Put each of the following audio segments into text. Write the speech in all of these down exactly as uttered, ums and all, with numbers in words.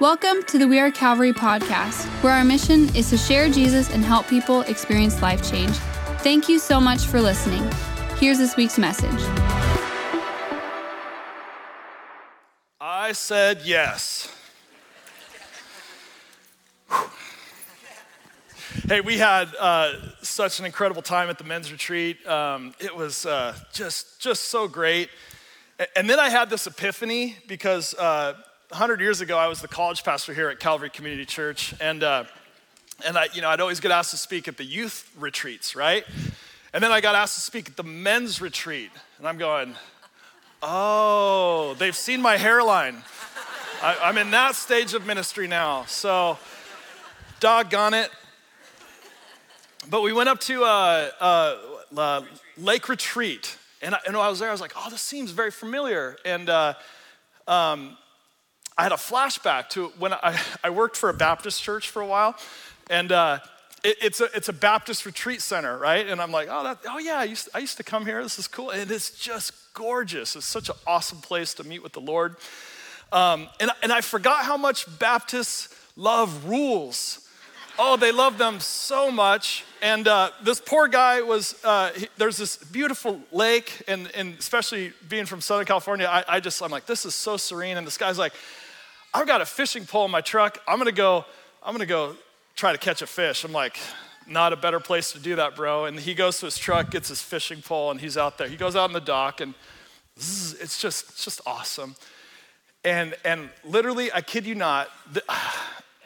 Welcome to the We Are Calvary podcast, where our mission is to share Jesus and help people experience life change. Thank you so much for listening. Here's this week's message. I said yes. Hey, we had uh, such an incredible time at the men's retreat. Um, it was uh, just, just so great. And then I had this epiphany because... Uh, one hundred years ago, I was the college pastor here at Calvary Community Church, and uh, and I, you know, I'd always get asked to speak at the youth retreats, right? And then I got asked to speak at the men's retreat, and I'm going, oh, they've seen my hairline. I, I'm in that stage of ministry now, so doggone it. But we went up to uh, uh, uh, Lake Retreat, and, I, and when I was there, I was like, oh, this seems very familiar, and uh, um. I had a flashback to when I, I worked for a Baptist church for a while, and uh, it, it's a it's a Baptist retreat center, right? And I'm like, oh, that, oh yeah, I used, to, I used to come here. This is cool, and it's just gorgeous. It's such an awesome place to meet with the Lord. Um, and and I forgot how much Baptists love rules. Oh, they love them so much. And uh, this poor guy was, uh, he, there's this beautiful lake, and, and especially being from Southern California, I, I just, I'm like, this is so serene. And this guy's like, I've got a fishing pole in my truck. I'm gonna go, I'm gonna go try to catch a fish. I'm like, not a better place to do that, bro. And he goes to his truck, gets his fishing pole, and he's out there. He goes out on the dock, and zzz, it's just, it's just awesome. And and literally, I kid you not, the,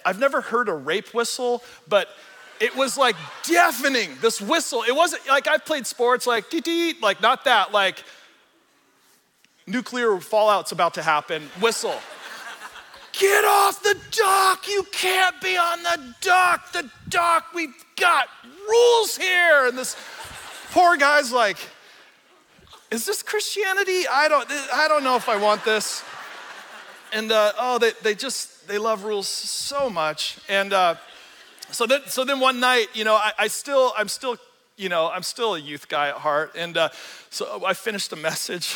I've never heard a rape whistle, but it was like deafening, this whistle. It wasn't like I've played sports, like dee dee, like not that, like nuclear fallout's about to happen, whistle. Get off the dock, you can't be on the dock, the dock, we've got rules here. And this poor guy's like, is this Christianity? I don't, I don't know if I want this. And uh, oh, they, they just, they love rules so much. And uh, so then so then one night, you know, I, I still, I'm still, you know, I'm still a youth guy at heart. And uh, so I finished a message.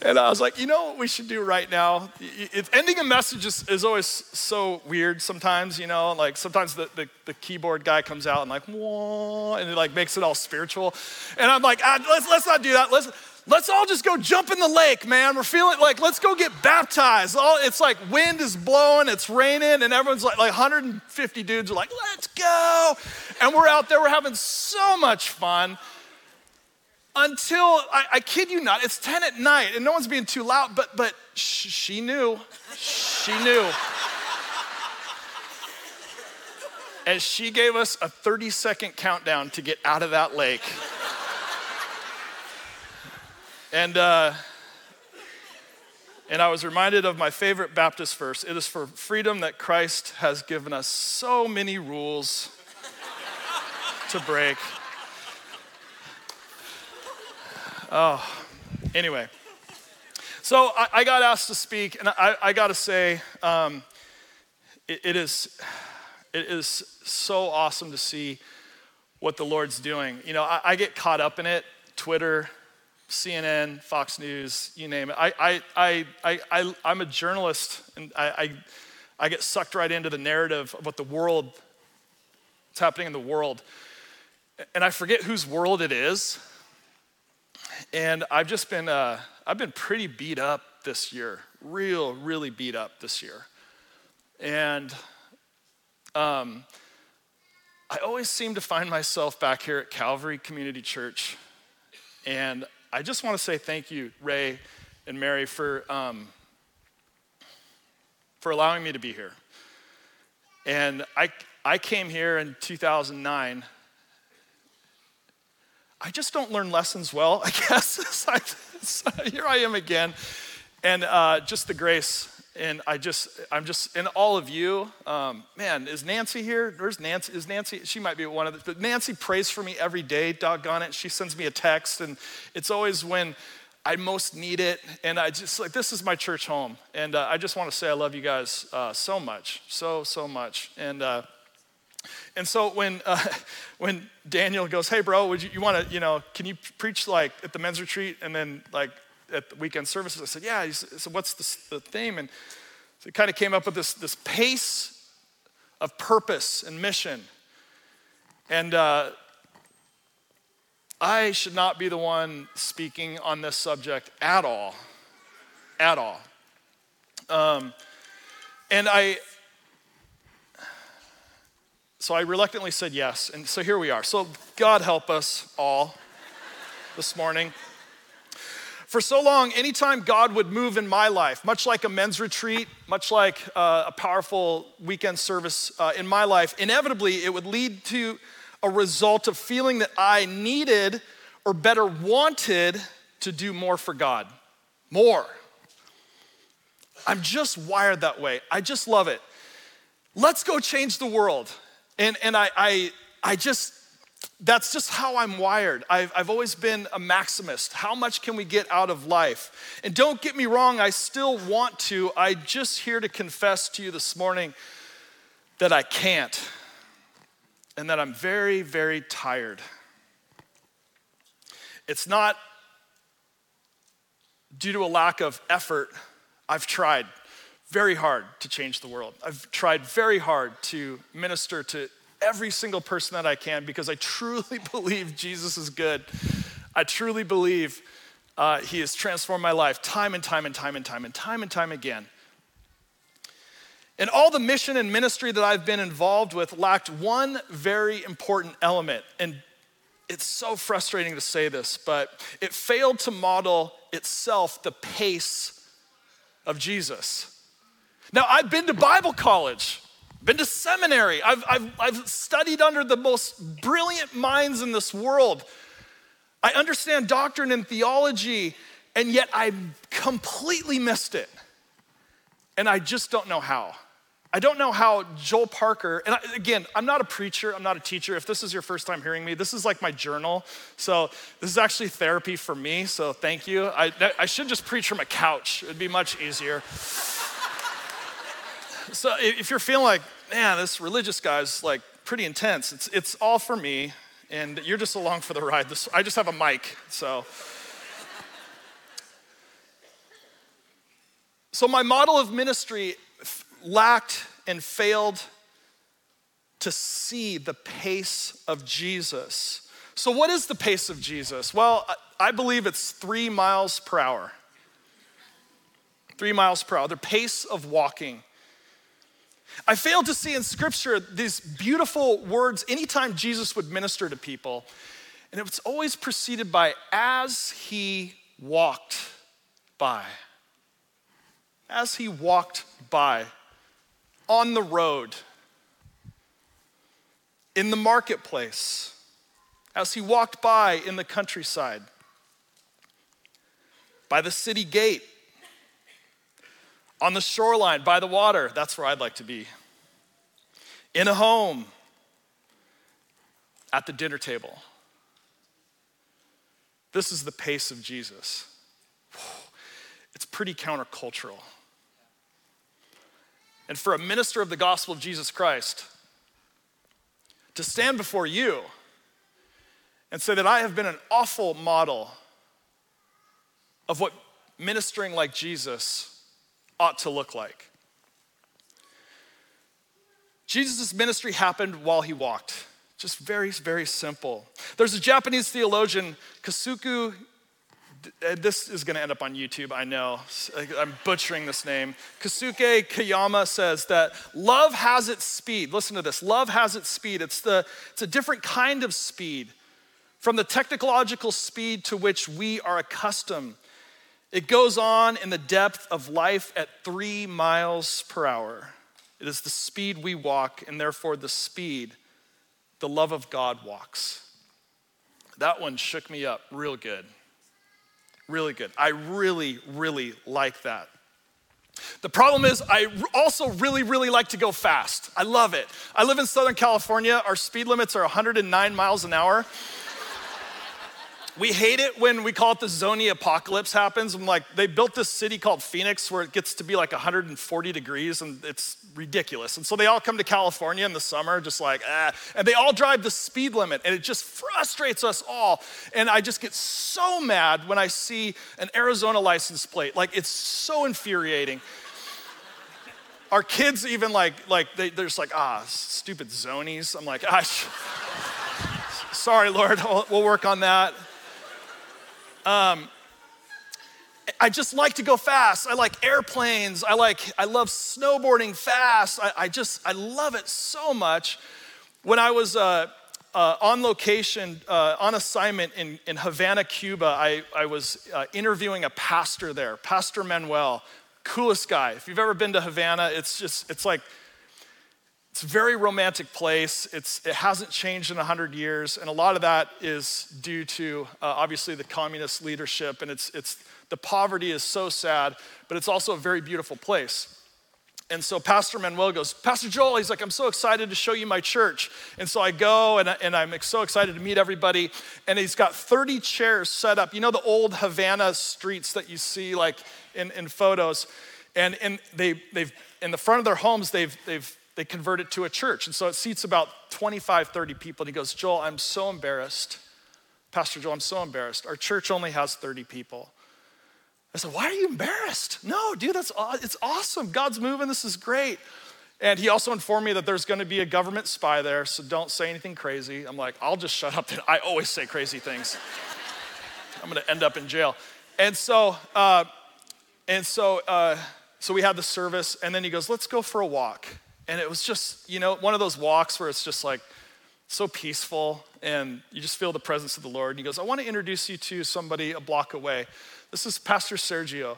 And I was like, you know what we should do right now? It, ending a message is, is always so weird sometimes, you know, like sometimes the, the, the keyboard guy comes out and like, whoa, and it like makes it all spiritual. And I'm like, ah, let's let's not do that. Let's let's all just go jump in the lake, man. We're feeling like, let's go get baptized. All, it's like wind is blowing, it's raining, and everyone's like, like one hundred fifty dudes are like, let's go. And we're out there, we're having so much fun. Until, I, I kid you not, it's ten at night, and no one's being too loud, but but sh- she knew, she knew. And she gave us a thirty-second countdown to get out of that lake. And uh, and I was reminded of my favorite Baptist verse. It is for freedom that Christ has given us so many rules to break. Oh, anyway. So I, I got asked to speak, and I, I got to say, um, it, it is it is so awesome to see what the Lord's doing. You know, I, I get caught up in it, Twitter, C N N, Fox News, you name it. I, I, I, I, I'm a journalist, and I, I, I get sucked right into the narrative of what the world, what's happening in the world. And I forget whose world it is. And I've just been, uh, I've been pretty beat up this year, real, really beat up this year. And um, I always seem to find myself back here at Calvary Community Church. And I just want to say thank you, Ray and Mary, for um, for allowing me to be here. And I, I came here in two thousand nine. I just don't learn lessons well, I guess. It's like, it's, here I am again. And uh, just the grace. And I just, I'm just, and all of you, um, man, is Nancy here? Where's Nancy? Is Nancy, she might be one of the, but Nancy prays for me every day, doggone it. She sends me a text, and it's always when I most need it. And I just, like, this is my church home. And uh, I just want to say I love you guys uh, so much, so, so much. And, uh, And so when uh, when Daniel goes, hey bro, would you, you want to, you know, can you preach like at the men's retreat and then like at the weekend services? I said, yeah. He said, so what's the, the theme? And So it kind of came up with this, this pace of purpose and mission. And uh, I should not be the one speaking on this subject at all, at all. Um, and I, so I reluctantly said yes. And so here we are. So God help us all this morning. For so long, anytime God would move in my life, much like a men's retreat, much like uh, a powerful weekend service uh, in my life, inevitably it would lead to a result of feeling that I needed, or better wanted, to do more for God. More. I'm just wired that way. I just love it. Let's go change the world. And and I I, I just... That's just how I'm wired. I've, I've always been a maximist. How much can we get out of life? And don't get me wrong, I still want to. I'm just here to confess to you this morning that I can't, and that I'm very, very tired. It's not due to a lack of effort. I've tried very hard to change the world. I've tried very hard to minister to every single person that I can, because I truly believe Jesus is good. I truly believe uh, he has transformed my life time and time and time and time and time and time again. And all the mission and ministry that I've been involved with lacked one very important element. And it's so frustrating to say this, but it failed to model itself the pace of Jesus. Now, I've been to Bible college. Been to seminary. I've, I've, I've studied under the most brilliant minds in this world. I understand doctrine and theology, and yet I completely missed it. And I just don't know how. I don't know how Joel Parker, and I, again, I'm not a preacher, I'm not a teacher. If this is your first time hearing me, this is like my journal. So this is actually therapy for me, so thank you. I, I should just preach from a couch. It'd be much easier. So if you're feeling like, man, this religious guy's like pretty intense, it's it's all for me, and you're just along for the ride. This, I just have a mic, so. So my model of ministry f- lacked and failed to see the pace of Jesus. So what is the pace of Jesus? Well, I, I believe it's three miles per hour. Three miles per hour, the pace of walking. I failed to see in scripture these beautiful words anytime Jesus would minister to people, and it was always preceded by, as he walked by. As he walked by, on the road, in the marketplace, as he walked by in the countryside, by the city gate, on the shoreline, by the water, that's where I'd like to be. In a home, at the dinner table. This is the pace of Jesus. It's pretty countercultural. And for a minister of the gospel of Jesus Christ to stand before you and say that I have been an awful model of what ministering like Jesus ought to look like. Jesus' ministry happened while he walked. Just very, very simple. There's a Japanese theologian, Kosuke, this is gonna end up on YouTube, I know. I'm butchering this name. Kosuke Koyama says that love has its speed. Listen to this, love has its speed. It's the it's a different kind of speed from the technological speed to which we are accustomed. It goes on in the depth of life at three miles per hour. It is the speed we walk, and therefore the speed the love of God walks. That one shook me up real good. Really good. I really, really like that. The problem is I also really, really like to go fast. I love it. I live in Southern California. Our speed limits are one hundred nine miles an hour. We hate it when we call it the zony apocalypse happens. I'm like, they built this city called Phoenix where it gets to be like one hundred forty degrees, and it's ridiculous. And so they all come to California in the summer just like, ah. And they all drive the speed limit, and it just frustrates us all. And I just get so mad when I see an Arizona license plate. Like, it's so infuriating. our kids even like, like they, they're just like, ah, stupid zonies. I'm like, ah, sorry, Lord, we'll, we'll work on that. Um, I just like to go fast. I like airplanes. I like, I love snowboarding fast. I, I just, I love it so much. When I was uh, uh, on location, uh, on assignment in, in Havana, Cuba, I, I was uh, interviewing a pastor there, Pastor Manuel, coolest guy. If you've ever been to Havana, it's just, it's like, it's a very romantic place. It's, it hasn't changed in a hundred years. And a lot of that is due to, uh, obviously, the communist leadership. And it's, it's the poverty is so sad, but it's also a very beautiful place. And so Pastor Manuel goes, Pastor Joel, he's like, I'm so excited to show you my church. And so I go, and, I, and I'm so excited to meet everybody. And he's got thirty chairs set up. You know the old Havana streets that you see like in, in photos? And, and they, they've in the front of their homes, they've they've they convert it to a church. And so it seats about twenty-five, thirty people. And he goes, Joel, I'm so embarrassed. Pastor Joel, I'm so embarrassed. Our church only has thirty people. I said, why are you embarrassed? No, dude, that's it's awesome. God's moving, this is great. And he also informed me that there's gonna be a government spy there, so don't say anything crazy. I'm like, I'll just shut up. I always say crazy things. I'm gonna end up in jail. And so, uh, and so, uh, so we had the service, and then he goes, let's go for a walk. And it was just, you know, one of those walks where it's just like so peaceful and you just feel the presence of the Lord. And he goes, I want to introduce you to somebody a block away. This is Pastor Sergio.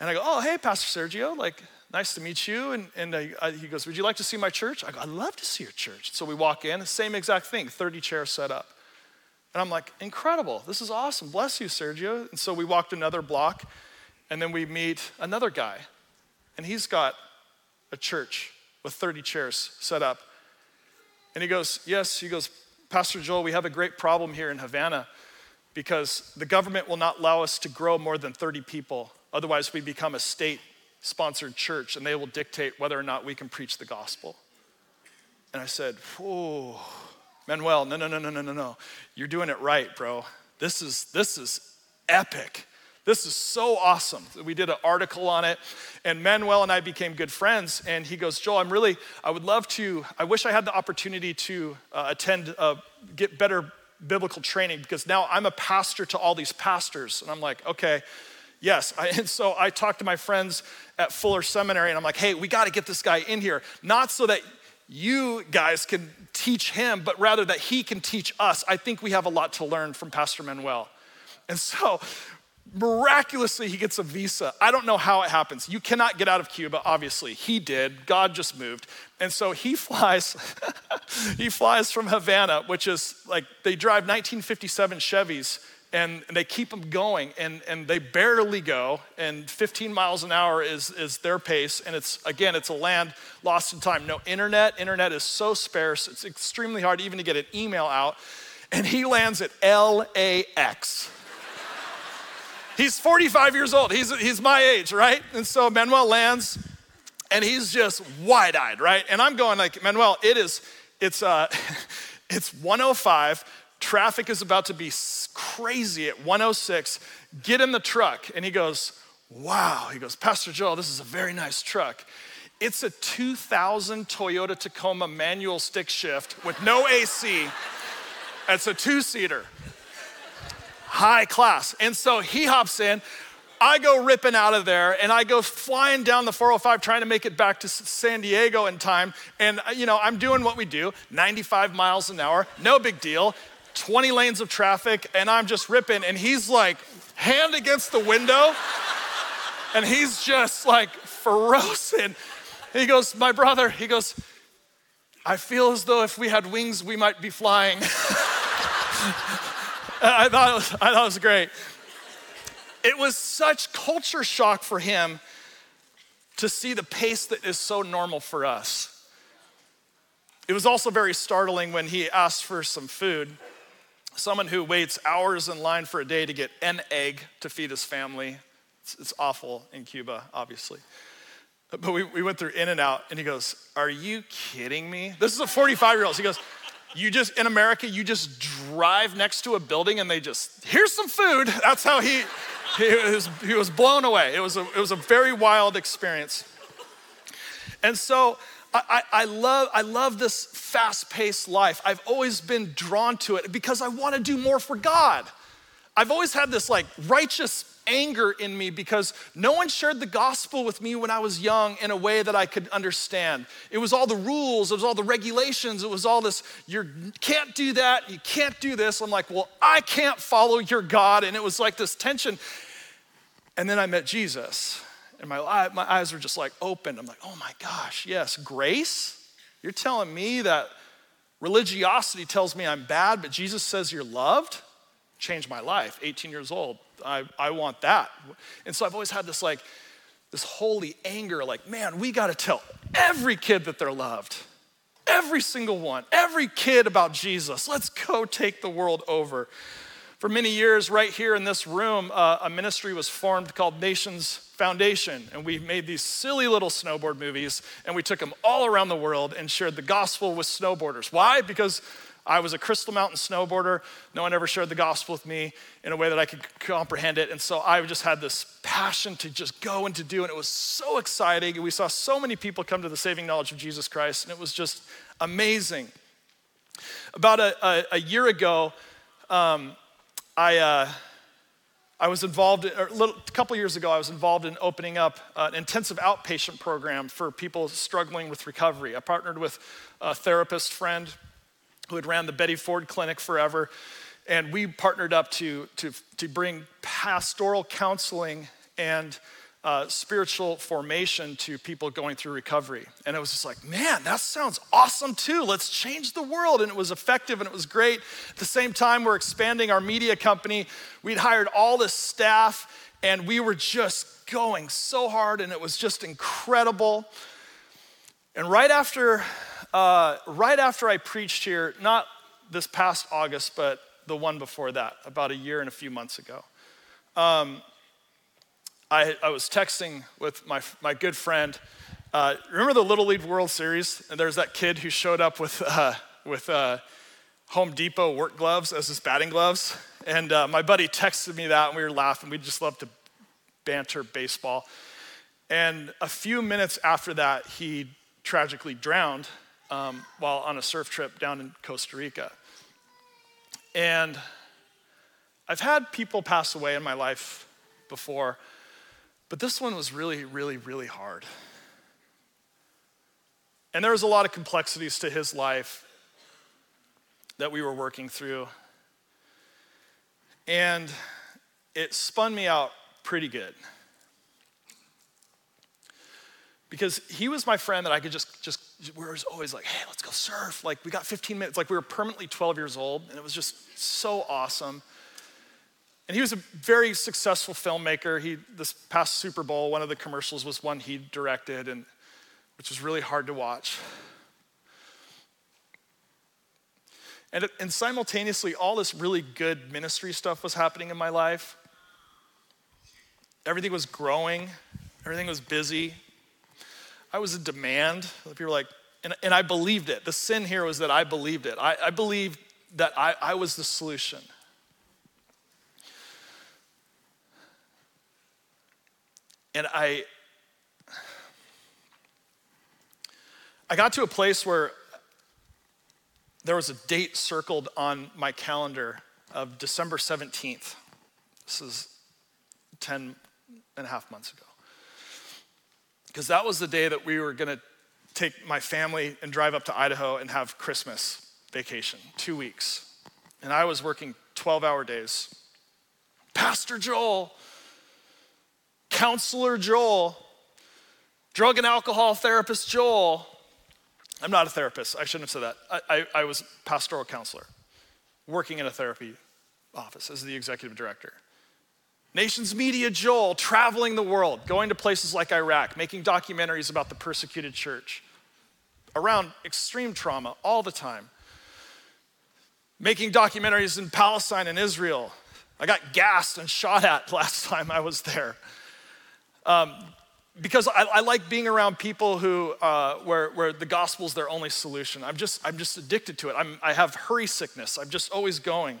And I go, oh, hey, Pastor Sergio, like, nice to meet you. And, and I, I, he goes, would you like to see my church? I go, I'd love to see your church. So we walk in, same exact thing, thirty chairs set up. And I'm like, incredible, this is awesome, bless you, Sergio. And so we walked another block and then we meet another guy. And he's got a church with thirty chairs set up. And he goes, yes, he goes, Pastor Joel, we have a great problem here in Havana because the government will not allow us to grow more than thirty people. Otherwise, we become a state-sponsored church and they will dictate whether or not we can preach the gospel. And I said, oh, Manuel, no, no, no, no, no, no, no. You're doing it right, bro. This is this is epic. This is so awesome. We did an article on it and Manuel and I became good friends and he goes, Joel, I'm really, I would love to, I wish I had the opportunity to uh, attend, uh, get better biblical training because now I'm a pastor to all these pastors. And I'm like, okay, yes. I, and so I talked to my friends at Fuller Seminary and I'm like, hey, we gotta get this guy in here. Not so that you guys can teach him, but rather that he can teach us. I think we have a lot to learn from Pastor Manuel. And so, miraculously, he gets a visa. I don't know how it happens. You cannot get out of Cuba, obviously. He did. God just moved. And so he flies, he flies from Havana, which is like, they drive nineteen fifty-seven Chevys and they keep them going and, and they barely go. And fifteen miles an hour is, is their pace. And it's, again, it's a land lost in time. No internet. Internet is so sparse. It's extremely hard even to get an email out. And he lands at L A X. He's forty-five years old. He's he's my age, right? And so Manuel lands, and he's just wide-eyed, right? And I'm going like, Manuel, it is, it's uh, it's one oh five. Traffic is about to be crazy at one oh six. Get in the truck. And he goes, wow. He goes, Pastor Joel, this is a very nice truck. It's a two thousand Toyota Tacoma manual stick shift with no A C. It's a two-seater. High class. And so he hops in, I go ripping out of there and I go flying down the four oh five trying to make it back to San Diego in time. And you know, I'm doing what we do, ninety-five miles an hour, no big deal, twenty lanes of traffic and I'm just ripping and he's like hand against the window and he's just like ferocious. He goes, my brother, he goes, I feel as though if we had wings, we might be flying. I thought, it was, I thought it was great. It was such culture shock for him to see the pace that is so normal for us. It was also very startling when he asked for some food. Someone who waits hours in line for a day to get an egg to feed his family. It's, it's awful in Cuba, obviously. But we, we went through In-N-Out and he goes, are you kidding me? This is a forty-five-year-old. He goes, you just, in America, you just drive next to a building and they just, here's some food. That's how he, he was, he was blown away. It was a, it was a very wild experience. And so I, I, I love I love this fast-paced life. I've always been drawn to it because I want to do more for God. I've always had this like righteous anger in me because no one shared the gospel with me when I was young in a way that I could understand. It was all the rules, it was all the regulations, it was all this, you can't do that, you can't do this. I'm like, well, I can't follow your God. And it was like this tension. And then I met Jesus and my, my eyes were just like opened. I'm like, oh my gosh, yes, grace? You're telling me that religiosity tells me I'm bad, but Jesus says you're loved? Changed my life, eighteen years old. I, I want that. And so I've always had this like, this holy anger, like, man, we gotta tell every kid that they're loved. Every single one, every kid about Jesus. Let's go take the world over. For many years, right here in this room, uh, a ministry was formed called Nations Foundation. And we made these silly little snowboard movies and we took them all around the world and shared the gospel with snowboarders. Why? Because I was a Crystal Mountain snowboarder. No one ever shared the gospel with me in a way that I could comprehend it. And so I just had this passion to just go and to do, and it was so exciting. And we saw so many people come to the saving knowledge of Jesus Christ, and it was just amazing. About a, a, a year ago, um, I uh, I was involved, or a, little, a couple years ago, I was involved in opening up an intensive outpatient program for people struggling with recovery. I partnered with a therapist friend who had ran the Betty Ford Clinic forever. And we partnered up to, to, to bring pastoral counseling and uh, spiritual formation to people going through recovery. And it was just like, man, that sounds awesome too. Let's change the world. And it was effective and it was great. At the same time, we're expanding our media company. We'd hired all this staff and we were just going so hard and it was just incredible. And right after Uh, right after I preached here, not this past August, but the one before that, about a year and a few months ago, um, I, I was texting with my my good friend. Uh, remember the Little League World Series? And there's that kid who showed up with uh, with uh, Home Depot work gloves as his batting gloves. And uh, my buddy texted me that, and we were laughing. We just loved to banter baseball. And a few minutes after that, he tragically drowned. Um, while on a surf trip down in Costa Rica. And I've had people pass away in my life before, but this one was really, really, really hard. And there was a lot of complexities to his life that we were working through. And it spun me out pretty good. Because he was my friend that I could just, just we were always like, hey, let's go surf. Like, we got fifteen minutes. Like, we were permanently twelve years old, and it was just so awesome. And he was a very successful filmmaker. He, this past Super Bowl, one of the commercials was one he directed, and which was really hard to watch. And, and simultaneously, all this really good ministry stuff was happening in my life. Everything was growing. Everything was busy. I was in demand. People were like, and, and I believed it. The sin here was that I believed it. I, I believed that I, I was the solution. And I, I got to a place where there was a date circled on my calendar of December seventeenth. This is ten and a half months ago. Because that was the day that we were gonna take my family and drive up to Idaho and have Christmas vacation, two weeks. And I was working twelve hour days. Pastor Joel, Counselor Joel, drug and alcohol therapist Joel. I'm not a therapist, I shouldn't have said that. I, I, I was pastoral counselor, working in a therapy office as the executive director. Nations Media Joel, traveling the world, going to places like Iraq, making documentaries about the persecuted church, around extreme trauma all the time, making documentaries in Palestine and Israel. I got gassed and shot at last time I was there. Um, because I, I like being around people who, uh, where, where the gospel's their only solution. I'm just, I'm just addicted to it. I'm, I have hurry sickness. I'm just always going.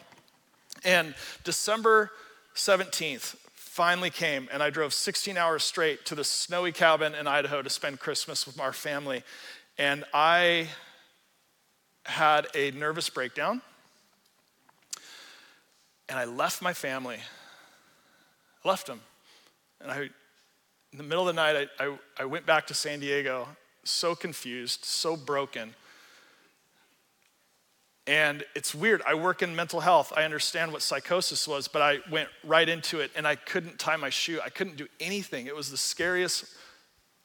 And December seventeenth, finally came, and I drove sixteen hours straight to the snowy cabin in Idaho to spend Christmas with our family. And I had a nervous breakdown, and I left my family. I left them. And I, in the middle of the night, I, I, I went back to San Diego, so confused, so broken. And it's weird, I work in mental health. I understand what psychosis was, but I went right into it, and I couldn't tie my shoe. I couldn't do anything. It was the scariest,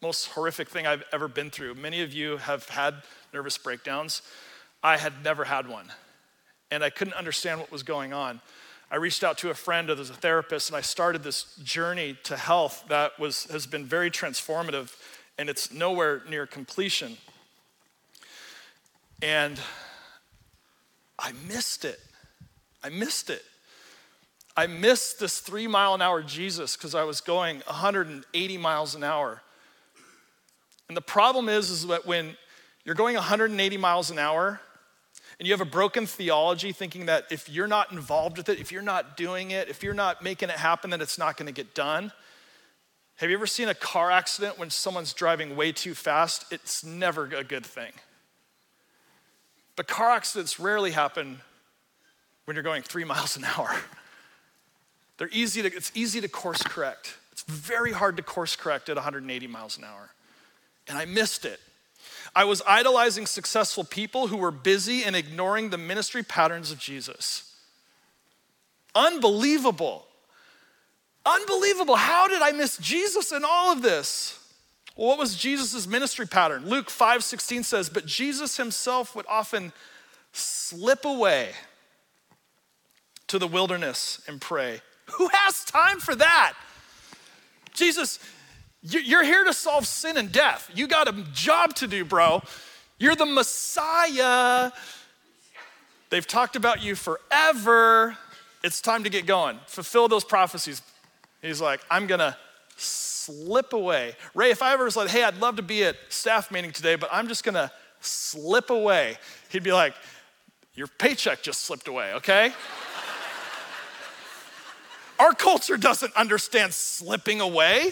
most horrific thing I've ever been through. Many of you have had nervous breakdowns. I had never had one, and I couldn't understand what was going on. I reached out to a friend who was a therapist, and I started this journey to health that was has been very transformative, and it's nowhere near completion. And I missed it. I missed it. I missed this three mile an hour Jesus because I was going one hundred eighty miles an hour. And the problem is, is that when you're going one hundred eighty miles an hour and you have a broken theology thinking that if you're not involved with it, if you're not doing it, if you're not making it happen, then it's not going to get done. Have you ever seen a car accident when someone's driving way too fast? It's never a good thing. But car accidents rarely happen when you're going three miles an hour. They're easy to, it's easy to course correct. It's very hard to course correct at one hundred eighty miles an hour. And I missed it. I was idolizing successful people who were busy and ignoring the ministry patterns of Jesus. Unbelievable. Unbelievable. How did I miss Jesus in all of this? Well, what was Jesus' ministry pattern? Luke five sixteen says, but Jesus himself would often slip away to the wilderness and pray. Who has time for that? Jesus, you're here to solve sin and death. You got a job to do, bro. You're the Messiah. They've talked about you forever. It's time to get going. Fulfill those prophecies. He's like, I'm gonna slip away. Ray, if I ever was like, hey, I'd love to be at staff meeting today, but I'm just gonna slip away. He'd be like, your paycheck just slipped away, okay? Our culture doesn't understand slipping away.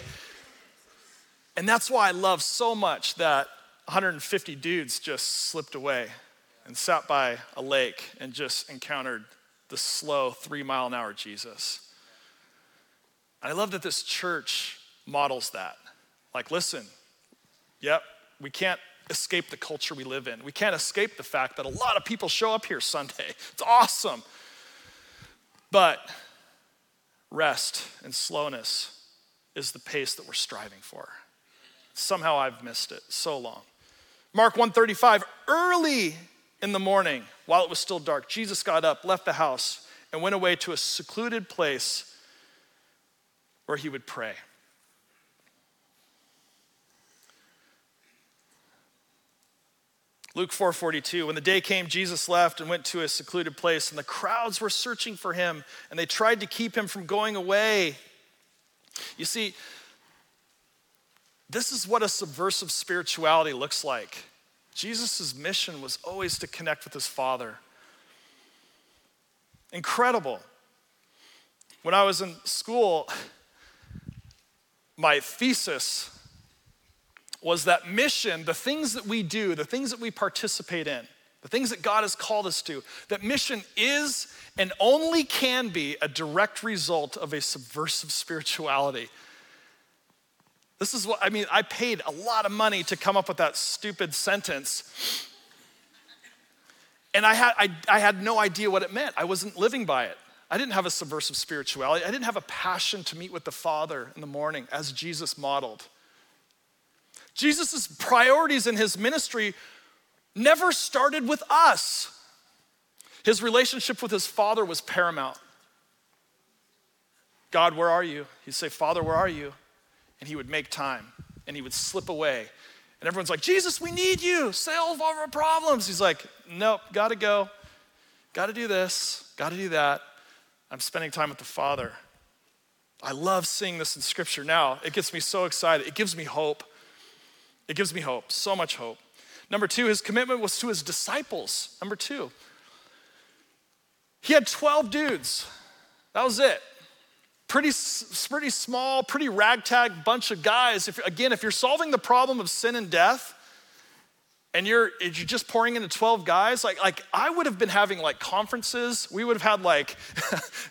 And that's why I love so much that one hundred fifty dudes just slipped away and sat by a lake and just encountered the slow three mile an hour Jesus. I love that this church models that. Like, listen, yep, we can't escape the culture we live in. We can't escape the fact that a lot of people show up here Sunday. It's awesome. But rest and slowness is the pace that we're striving for. Somehow I've missed it so long. Mark one thirty-five, early in the morning, while it was still dark, Jesus got up, left the house, and went away to a secluded place where he would pray. Luke four forty-two, when the day came, Jesus left and went to a secluded place, and the crowds were searching for him, and they tried to keep him from going away. You see, this is what a subversive spirituality looks like. Jesus' mission was always to connect with his Father. Incredible. When I was in school, my thesis was that mission, the things that we do, the things that we participate in, the things that God has called us to, that mission is and only can be a direct result of a subversive spirituality. This is what, I mean, I paid a lot of money to come up with that stupid sentence. And I had, I, I had no idea what it meant. I wasn't living by it. I didn't have a subversive spirituality. I didn't have a passion to meet with the Father in the morning as Jesus modeled. Jesus' priorities in his ministry never started with us. His relationship with his Father was paramount. God, where are you? He'd say, Father, where are you? And he would make time, and he would slip away. And everyone's like, Jesus, we need you. Solve all of our problems. He's like, nope, gotta go. Gotta do this, gotta do that. I'm spending time with the Father. I love seeing this in Scripture now. It gets me so excited. It gives me hope. It gives me hope, so much hope. Number two, his commitment was to his disciples. Number two, he had twelve dudes. That was it. pretty, pretty small, pretty ragtag bunch of guys. If, again, if you're solving the problem of sin and death, and you're you're just pouring into twelve guys, like like I would have been having like conferences. We would have had like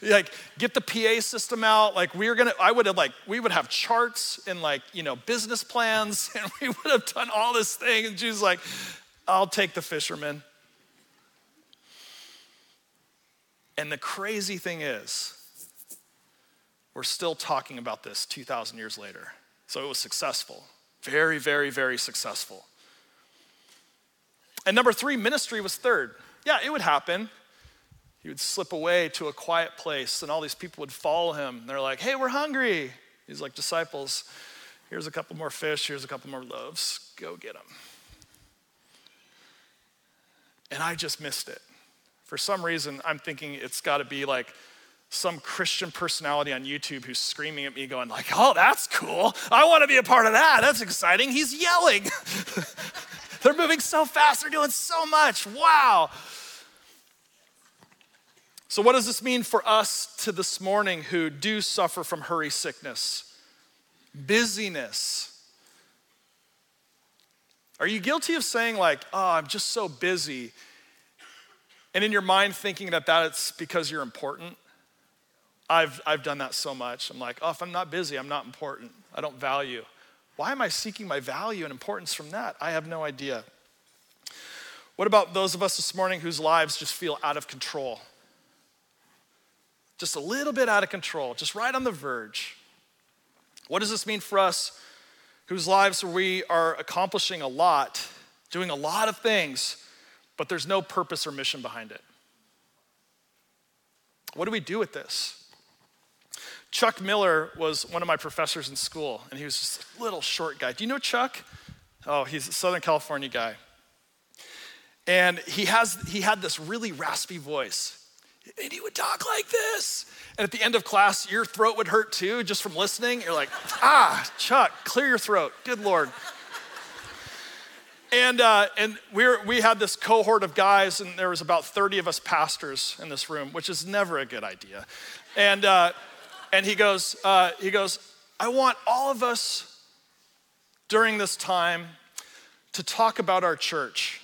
like get the P A system out. Like we were gonna, I would have like we would have charts and like you know business plans, and we would have done all this thing. And Jesus like, I'll take the fishermen. And the crazy thing is, we're still talking about this two thousand years later. So it was successful, very, very, very successful. And number three, ministry was third. Yeah, it would happen. He would slip away to a quiet place and all these people would follow him. They're like, hey, we're hungry. He's like, disciples, here's a couple more fish, here's a couple more loaves, go get them. And I just missed it. For some reason, I'm thinking it's gotta be like some Christian personality on YouTube who's screaming at me going like, oh, that's cool. I wanna be a part of that, that's exciting. He's yelling. They're moving so fast, they're doing so much, wow. So what does this mean for us to this morning who do suffer from hurry sickness, busyness? Are you guilty of saying like, oh, I'm just so busy, and in your mind thinking that that's because you're important? I've, I've done that so much. I'm like, oh, if I'm not busy, I'm not important, I don't value. Why am I seeking my value and importance from that? I have no idea. What about those of us this morning whose lives just feel out of control? Just a little bit out of control, just right on the verge. What does this mean for us whose lives we are accomplishing a lot, doing a lot of things, but there's no purpose or mission behind it? What do we do with this? Chuck Miller was one of my professors in school, and he was just a little short guy. Do you know Chuck? Oh, he's a Southern California guy. And he has he had this really raspy voice. And he would talk like this. And at the end of class, your throat would hurt too, just from listening. You're like, ah, Chuck, clear your throat, good Lord. And uh, and we were, we had this cohort of guys, and there was about thirty of us pastors in this room, which is never a good idea. And... Uh, And he goes, uh, he goes, I want all of us during this time to talk about our church.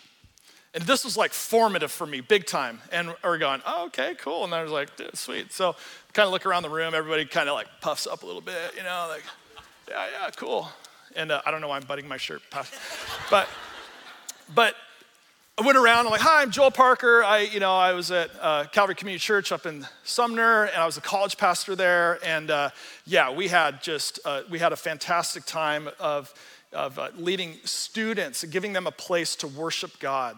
And this was like formative for me, big time. And we're going, oh, okay, cool. And I was like, dude, sweet. So kind of look around the room, everybody kind of like puffs up a little bit, you know, like, yeah, yeah, cool. And uh, I don't know why I'm butting my shirt. But, but I went around, I'm like, hi, I'm Joel Parker. I, you know, I was at uh, Calvary Community Church up in Sumner, and I was a college pastor there. And uh, yeah, we had just, uh, we had a fantastic time of, of uh, leading students and giving them a place to worship God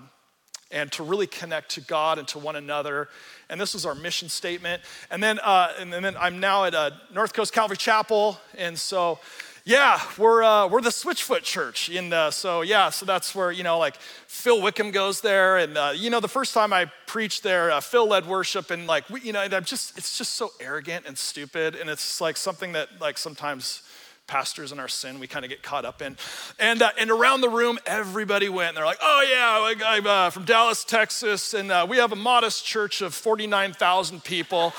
and to really connect to God and to one another. And this was our mission statement. And then, uh, and then I'm now at uh, North Coast Calvary Chapel. And so, yeah, we're uh, we're the Switchfoot Church, and uh, so yeah, so that's where you know like Phil Wickham goes there, and uh, you know the first time I preached there, uh, Phil led worship, and like we, you know, and I'm just it's just so arrogant and stupid, and it's like something that like sometimes pastors in our sin we kind of get caught up in, and uh, and around the room everybody went, and they're like, oh yeah, like, I'm uh, from Dallas, Texas, and uh, we have a modest church of forty-nine thousand people.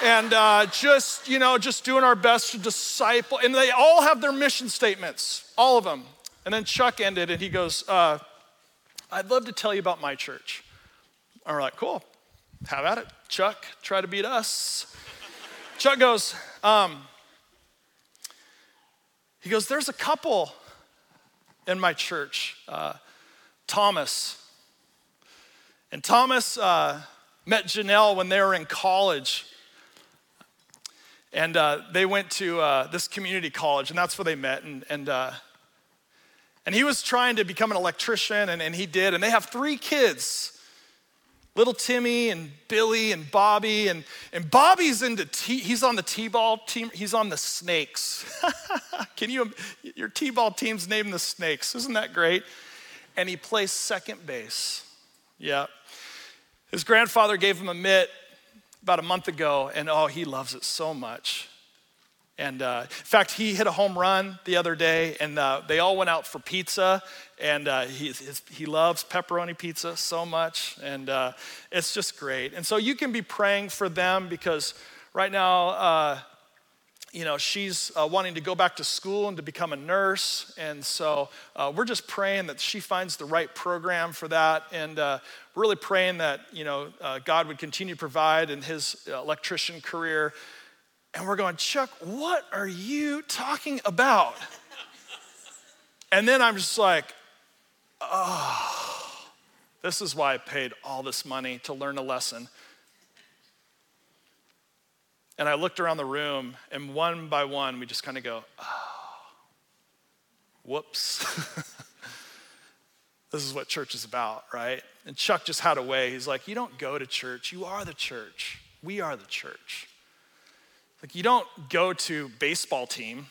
And uh, just, you know, just doing our best to disciple. And they all have their mission statements, all of them. And then Chuck ended and he goes, uh, I'd love to tell you about my church. And we're like, cool, have at it. Chuck, try to beat us. Chuck goes, um, he goes, there's a couple in my church, uh, Thomas. And Thomas uh, met Janelle when they were in college. And uh, they went to uh, this community college, and that's where they met. And and uh, and he was trying to become an electrician, and, and he did. And they have three kids, little Timmy and Billy and Bobby. And and Bobby's into t- he's on the t-ball team. He's on the Snakes. Can you? Your t-ball team's named the Snakes. Isn't that great? And he plays second base. Yeah, his grandfather gave him a mitt about a month ago, and oh, he loves it so much. And uh, in fact, he hit a home run the other day, and uh, they all went out for pizza, and uh, he, his, he loves pepperoni pizza so much, and uh, it's just great. And so you can be praying for them, because right now, uh, you know, she's uh, wanting to go back to school and to become a nurse. And so uh, we're just praying that she finds the right program for that. And uh, really praying that, you know, uh, God would continue to provide in his electrician career. And we're going, Chuck, what are you talking about? And then I'm just like, oh, this is why I paid all this money to learn a lesson. And I looked around the room, and one by one, we just kind of go, oh, whoops. This is what church is about, right? And Chuck just had a way. He's like, you don't go to church. You are the church. We are the church. Like, you don't go to baseball team.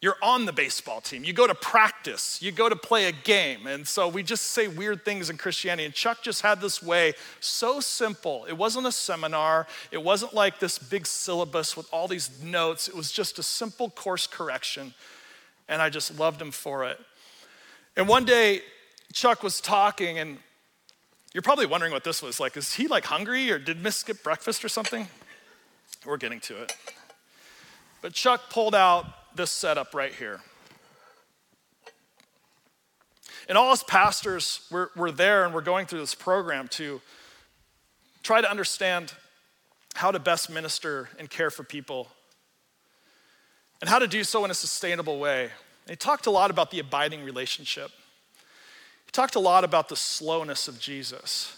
You're on the baseball team. You go to practice. You go to play a game. And so we just say weird things in Christianity. And Chuck just had this way, so simple. It wasn't a seminar. It wasn't like this big syllabus with all these notes. It was just a simple course correction. And I just loved him for it. And one day, Chuck was talking, and you're probably wondering what this was like. Is he like hungry, or did Miss skip breakfast or something? We're getting to it. But Chuck pulled out this setup right here. And all us pastors, we're, we're there and we're going through this program to try to understand how to best minister and care for people and how to do so in a sustainable way. And he talked a lot about the abiding relationship. He talked a lot about the slowness of Jesus,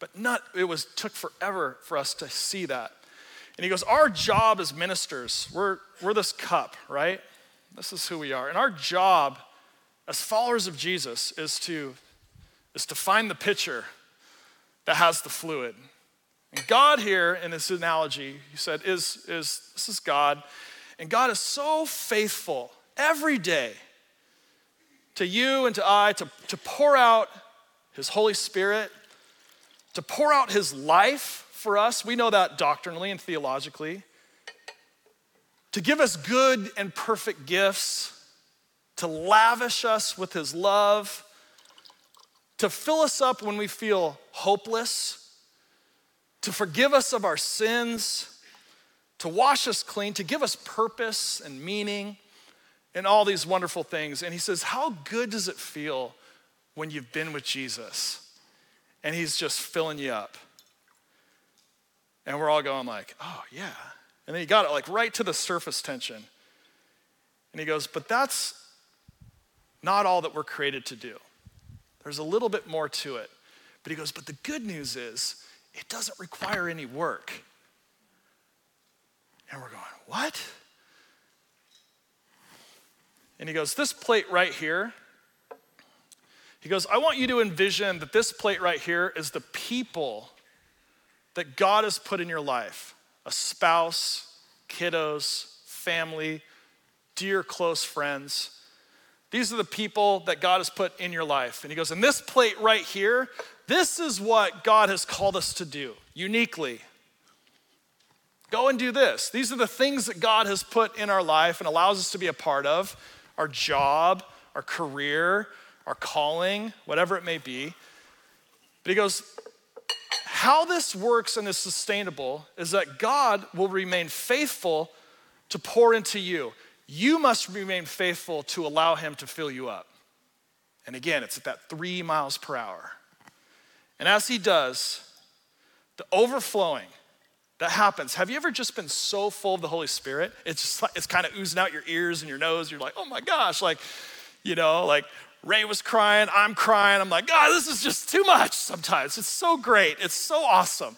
but not, it was took forever for us to see that. And he goes, our job as ministers, we're, we're this cup, right? This is who we are. And our job as followers of Jesus is to, is to find the pitcher that has the fluid. And God here, in this analogy, he said, is, is this is God. And God is so faithful every day to you and to I to, to pour out his Holy Spirit, to pour out his life for us. We know that doctrinally and theologically. To give us good and perfect gifts, to lavish us with his love, to fill us up when we feel hopeless, to forgive us of our sins, to wash us clean, to give us purpose and meaning and all these wonderful things. And he says, how good does it feel when you've been with Jesus and he's just filling you up? And we're all going like, oh, yeah. And then he got it like right to the surface tension. And he goes, but that's not all that we're created to do. There's a little bit more to it. But he goes, but the good news is it doesn't require any work. And we're going, what? And he goes, this plate right here. He goes, I want you to envision that this plate right here is the people that God has put in your life, a spouse, kiddos, family, dear close friends. These are the people that God has put in your life. And he goes, and this plate right here, this is what God has called us to do uniquely. Go and do this. These are the things that God has put in our life and allows us to be a part of, our job, our career, our calling, whatever it may be. But he goes, how this works and is sustainable is that God will remain faithful to pour into you. You must remain faithful to allow him to fill you up. And again, it's at that three miles per hour. And as he does, the overflowing that happens. Have you ever just been so full of the Holy Spirit? It's just like, it's kind of oozing out your ears and your nose. You're like, oh my gosh, like, you know, like, Ray was crying, I'm crying. I'm like, God, this is just too much sometimes. It's so great. It's so awesome.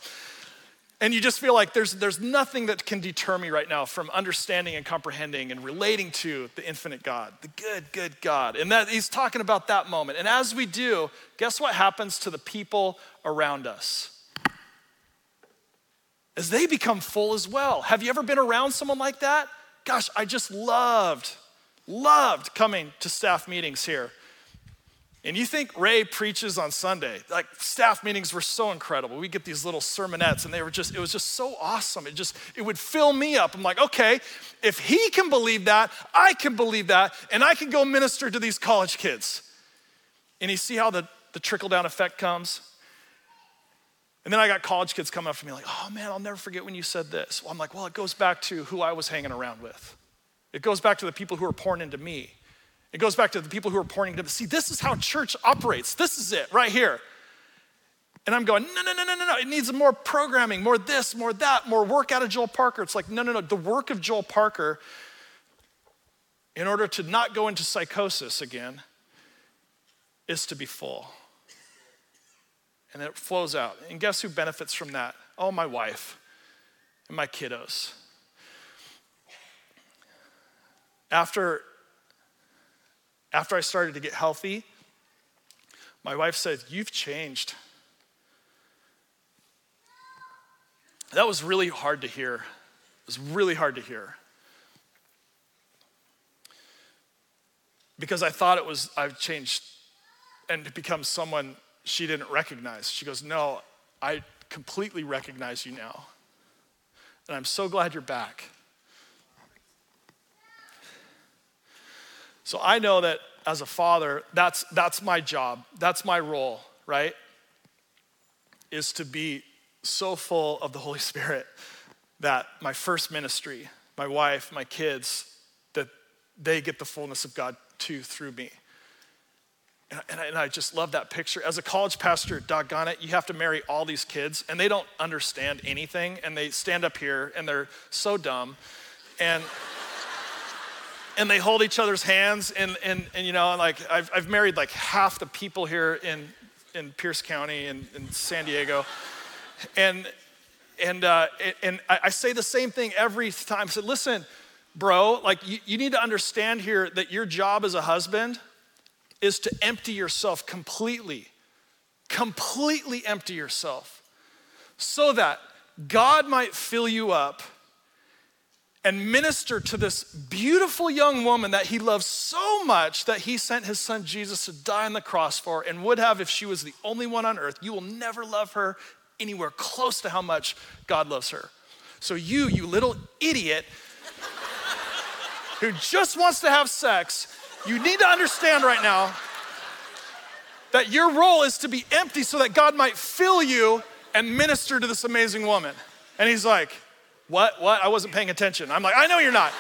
And you just feel like there's, there's nothing that can deter me right now from understanding and comprehending and relating to the infinite God, the good, good God. And that he's talking about that moment. And as we do, guess what happens to the people around us? As they become full as well. Have you ever been around someone like that? Gosh, I just loved, loved coming to staff meetings here. And you think Ray preaches on Sunday. Like, staff meetings were so incredible. We get these little sermonettes, and they were just, it was just so awesome. It just, it would fill me up. I'm like, okay, if he can believe that, I can believe that, and I can go minister to these college kids. And you see how the, the trickle-down effect comes? And then I got college kids coming up to me like, oh man, I'll never forget when you said this. Well, I'm like, well, it goes back to who I was hanging around with. It goes back to the people who are pouring into me. It goes back to the people who are pouring into me. See, this is how church operates. This is it right here. And I'm going, no, no, no, no, no, no. It needs more programming, more this, more that, more work out of Joel Parker. It's like, no, no, no. The work of Joel Parker, in order to not go into psychosis again, is to be full. And it flows out. And guess who benefits from that? Oh, my wife and my kiddos. After, after I started to get healthy, my wife said, you've changed. That was really hard to hear. It was really hard to hear. Because I thought it was, I've changed and become someone she didn't recognize. She goes, no, I completely recognize you now. And I'm so glad you're back. So I know that as a father, that's that's my job. That's my role, right? Is to be so full of the Holy Spirit that my first ministry, my wife, my kids, that they get the fullness of God too through me. And I, and I just love that picture. As a college pastor, doggone it, you have to marry all these kids, and they don't understand anything, and they stand up here, and they're so dumb, and and they hold each other's hands, and and and you know, like I've I've married like half the people here in in Pierce County and in San Diego. And and uh, and I say the same thing every time. I said, listen, bro, like you, you need to understand here that your job as a husband is to empty yourself completely, completely empty yourself so that God might fill you up and minister to this beautiful young woman that he loves so much that he sent his son Jesus to die on the cross for and would have if she was the only one on earth. You will never love her anywhere close to how much God loves her. So you, you little idiot who just wants to have sex, you need to understand right now that your role is to be empty so that God might fill you and minister to this amazing woman. And he's like, what, what? I wasn't paying attention. I'm like, I know you're not.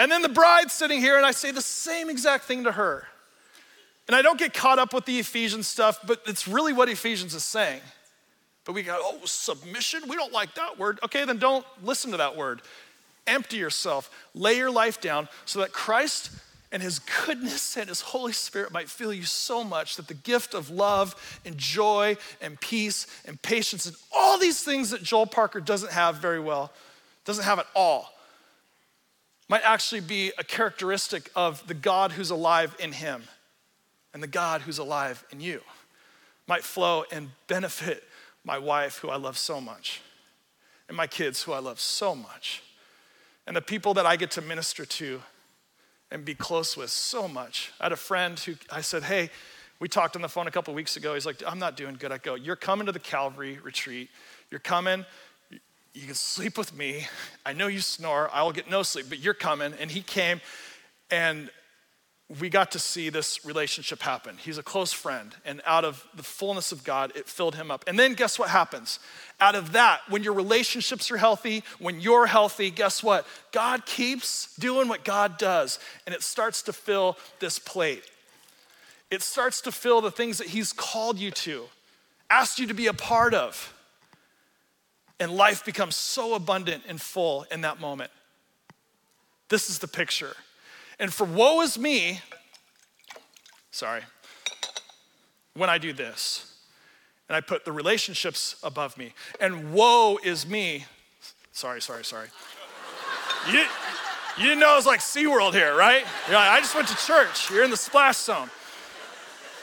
And then the bride's sitting here and I say the same exact thing to her. And I don't get caught up with the Ephesians stuff, but it's really what Ephesians is saying. But we go, oh, submission? We don't like that word. Okay, then don't listen to that word. Empty yourself, lay your life down so that Christ and his goodness and his Holy Spirit might fill you so much that the gift of love and joy and peace and patience and all these things that Joel Parker doesn't have very well, doesn't have at all, might actually be a characteristic of the God who's alive in him. And the God who's alive in you might flow and benefit my wife, who I love so much, and my kids, who I love so much, and the people that I get to minister to and be close with so much. I had a friend who I said, hey, we talked on the phone a couple weeks ago. He's like, I'm not doing good. I go, you're coming to the Calvary Retreat. You're coming. You can sleep with me. I know you snore. I will get no sleep, but you're coming. And he came, and we got to see this relationship happen. He's a close friend, and out of the fullness of God, it filled him up. And then guess what happens? Out of that, when your relationships are healthy, when you're healthy, guess what? God keeps doing what God does, and it starts to fill this plate. It starts to fill the things that he's called you to, asked you to be a part of, and life becomes so abundant and full in that moment. This is the picture. And for woe is me, sorry, when I do this, and I put the relationships above me, and woe is me, sorry, sorry, sorry. You didn't, you didn't know it was like SeaWorld here, right? You're like, I just went to church. You're in the splash zone.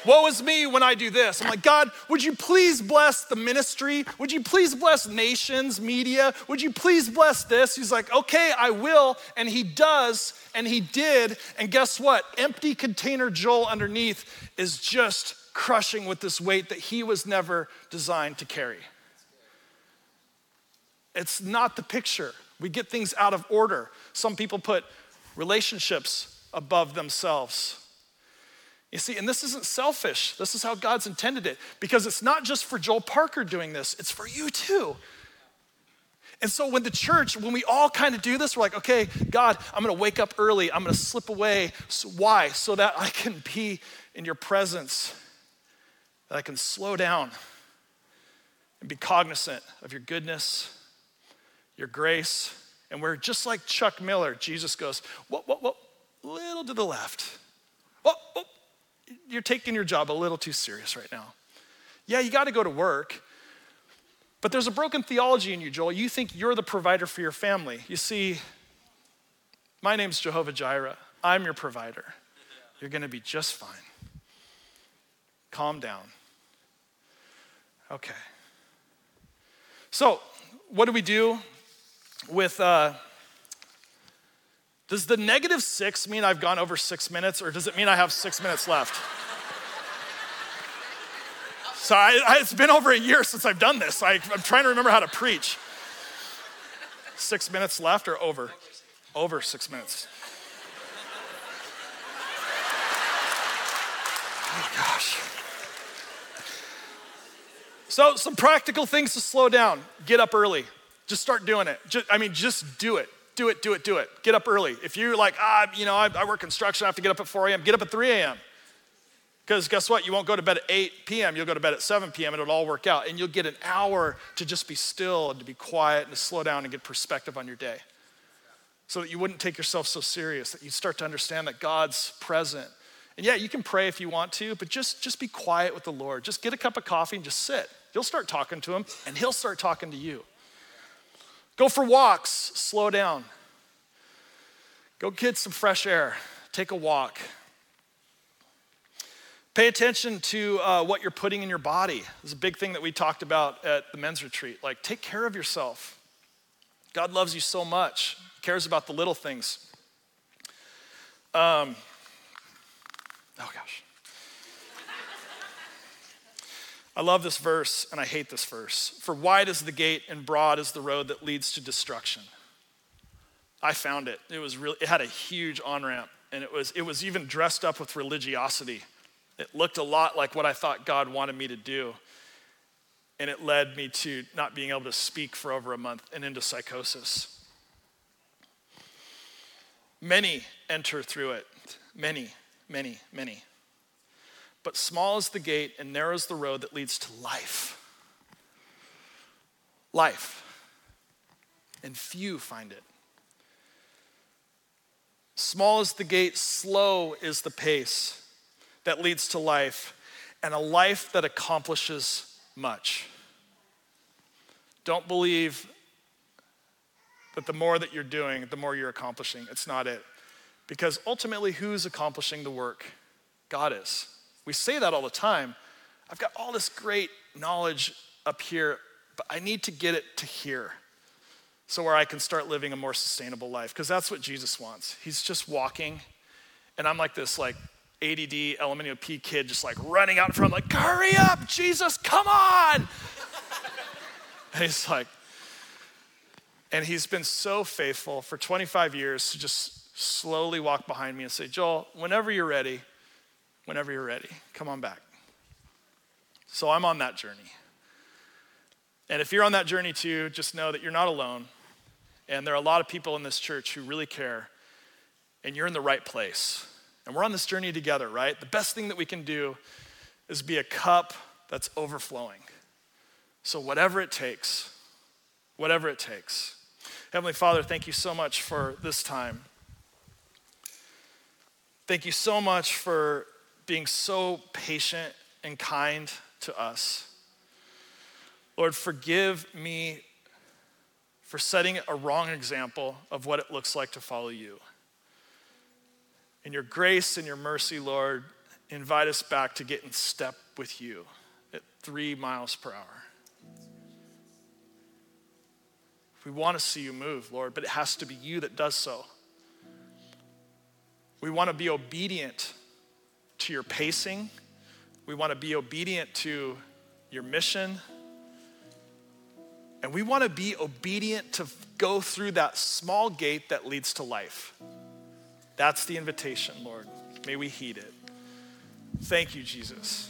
Woe is me when I do this. I'm like, God, would you please bless the ministry? Would you please bless nations, media? Would you please bless this? He's like, okay, I will. And he does, and he did. And guess what? Empty container Joel underneath is just crushing with this weight that he was never designed to carry. It's not the picture. We get things out of order. Some people put relationships above themselves. You see, and this isn't selfish. This is how God's intended it, because it's not just for Joel Parker doing this, it's for you too. And so when the church, when we all kind of do this, we're like, okay, God, I'm gonna wake up early. I'm gonna slip away. So why? So that I can be in your presence, that I can slow down and be cognizant of your goodness, your grace. And we're just like Chuck Miller. Jesus goes, whoa, whoa, whoa, little to the left. Whoa, whoa, you're taking your job a little too serious right now. Yeah, you gotta go to work. But there's a broken theology in you, Joel. You think you're the provider for your family. You see, my name's Jehovah Jireh. I'm your provider. You're gonna be just fine. Calm down. Okay. So what do we do with, uh, does the negative six mean I've gone over six minutes, or does it mean I have six minutes left? So I, I, it's been over a year since I've done this. I, I'm trying to remember how to preach. Six minutes left or over? Over six minutes. Oh gosh. So some practical things to slow down. Get up early. Just start doing it. Just, I mean, just do it. Do it, do it, do it. Get up early. If you're like, ah, you know, I, I work construction, I have to get up at four a.m., get up at three a.m. Because guess what? You won't go to bed at eight p.m. You'll go to bed at seven p.m. and it'll all work out. And you'll get an hour to just be still and to be quiet and to slow down and get perspective on your day, so that you wouldn't take yourself so serious, that you start to understand that God's present. And yeah, you can pray if you want to, but just, just be quiet with the Lord. Just get a cup of coffee and just sit. You'll start talking to him and he'll start talking to you. Go for walks, slow down. Go get some fresh air, take a walk. Pay attention to uh, what you're putting in your body. This is a big thing that we talked about at the men's retreat. Like, take care of yourself. God loves you so much. He cares about the little things. Um, oh gosh. I love this verse and I hate this verse. For wide is the gate and broad is the road that leads to destruction. I found it. It was really, it had a huge on-ramp, and it was it was even dressed up with religiosity. It looked a lot like what I thought God wanted me to do. And it led me to not being able to speak for over a month and into psychosis. Many enter through it. Many, many, many. But small is the gate and narrow is the road that leads to life. Life. And few find it. Small is the gate, slow is the pace that leads to life, and a life that accomplishes much. Don't believe that the more that you're doing, the more you're accomplishing. It's not it. Because ultimately, who's accomplishing the work? God is. We say that all the time. I've got all this great knowledge up here, but I need to get it to here, so where I can start living a more sustainable life, because that's what Jesus wants. He's just walking, and I'm like this, like, A D D, L M N O P kid just like running out in front, like, hurry up, Jesus, come on. And he's like, and he's been so faithful for twenty-five years to just slowly walk behind me and say, Joel, whenever you're ready, whenever you're ready, come on back. So I'm on that journey. And if you're on that journey too, just know that you're not alone. And there are a lot of people in this church who really care, and you're in the right place. And we're on this journey together, right? The best thing that we can do is be a cup that's overflowing. So whatever it takes, whatever it takes. Heavenly Father, thank you so much for this time. Thank you so much for being so patient and kind to us. Lord, forgive me for setting a wrong example of what it looks like to follow you. In your grace and your mercy, Lord, invite us back to get in step with you at three miles per hour. We want to see you move, Lord, but it has to be you that does so. We want to be obedient to your pacing. We want to be obedient to your mission. And we want to be obedient to go through that small gate that leads to life. That's the invitation, Lord. May we heed it. Thank you, Jesus.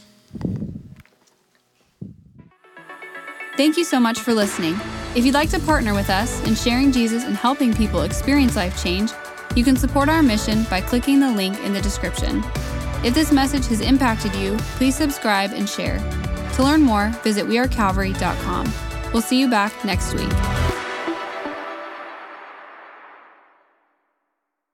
Thank you so much for listening. If you'd like to partner with us in sharing Jesus and helping people experience life change, you can support our mission by clicking the link in the description. If this message has impacted you, please subscribe and share. To learn more, visit we are calvary dot com. We'll see you back next week.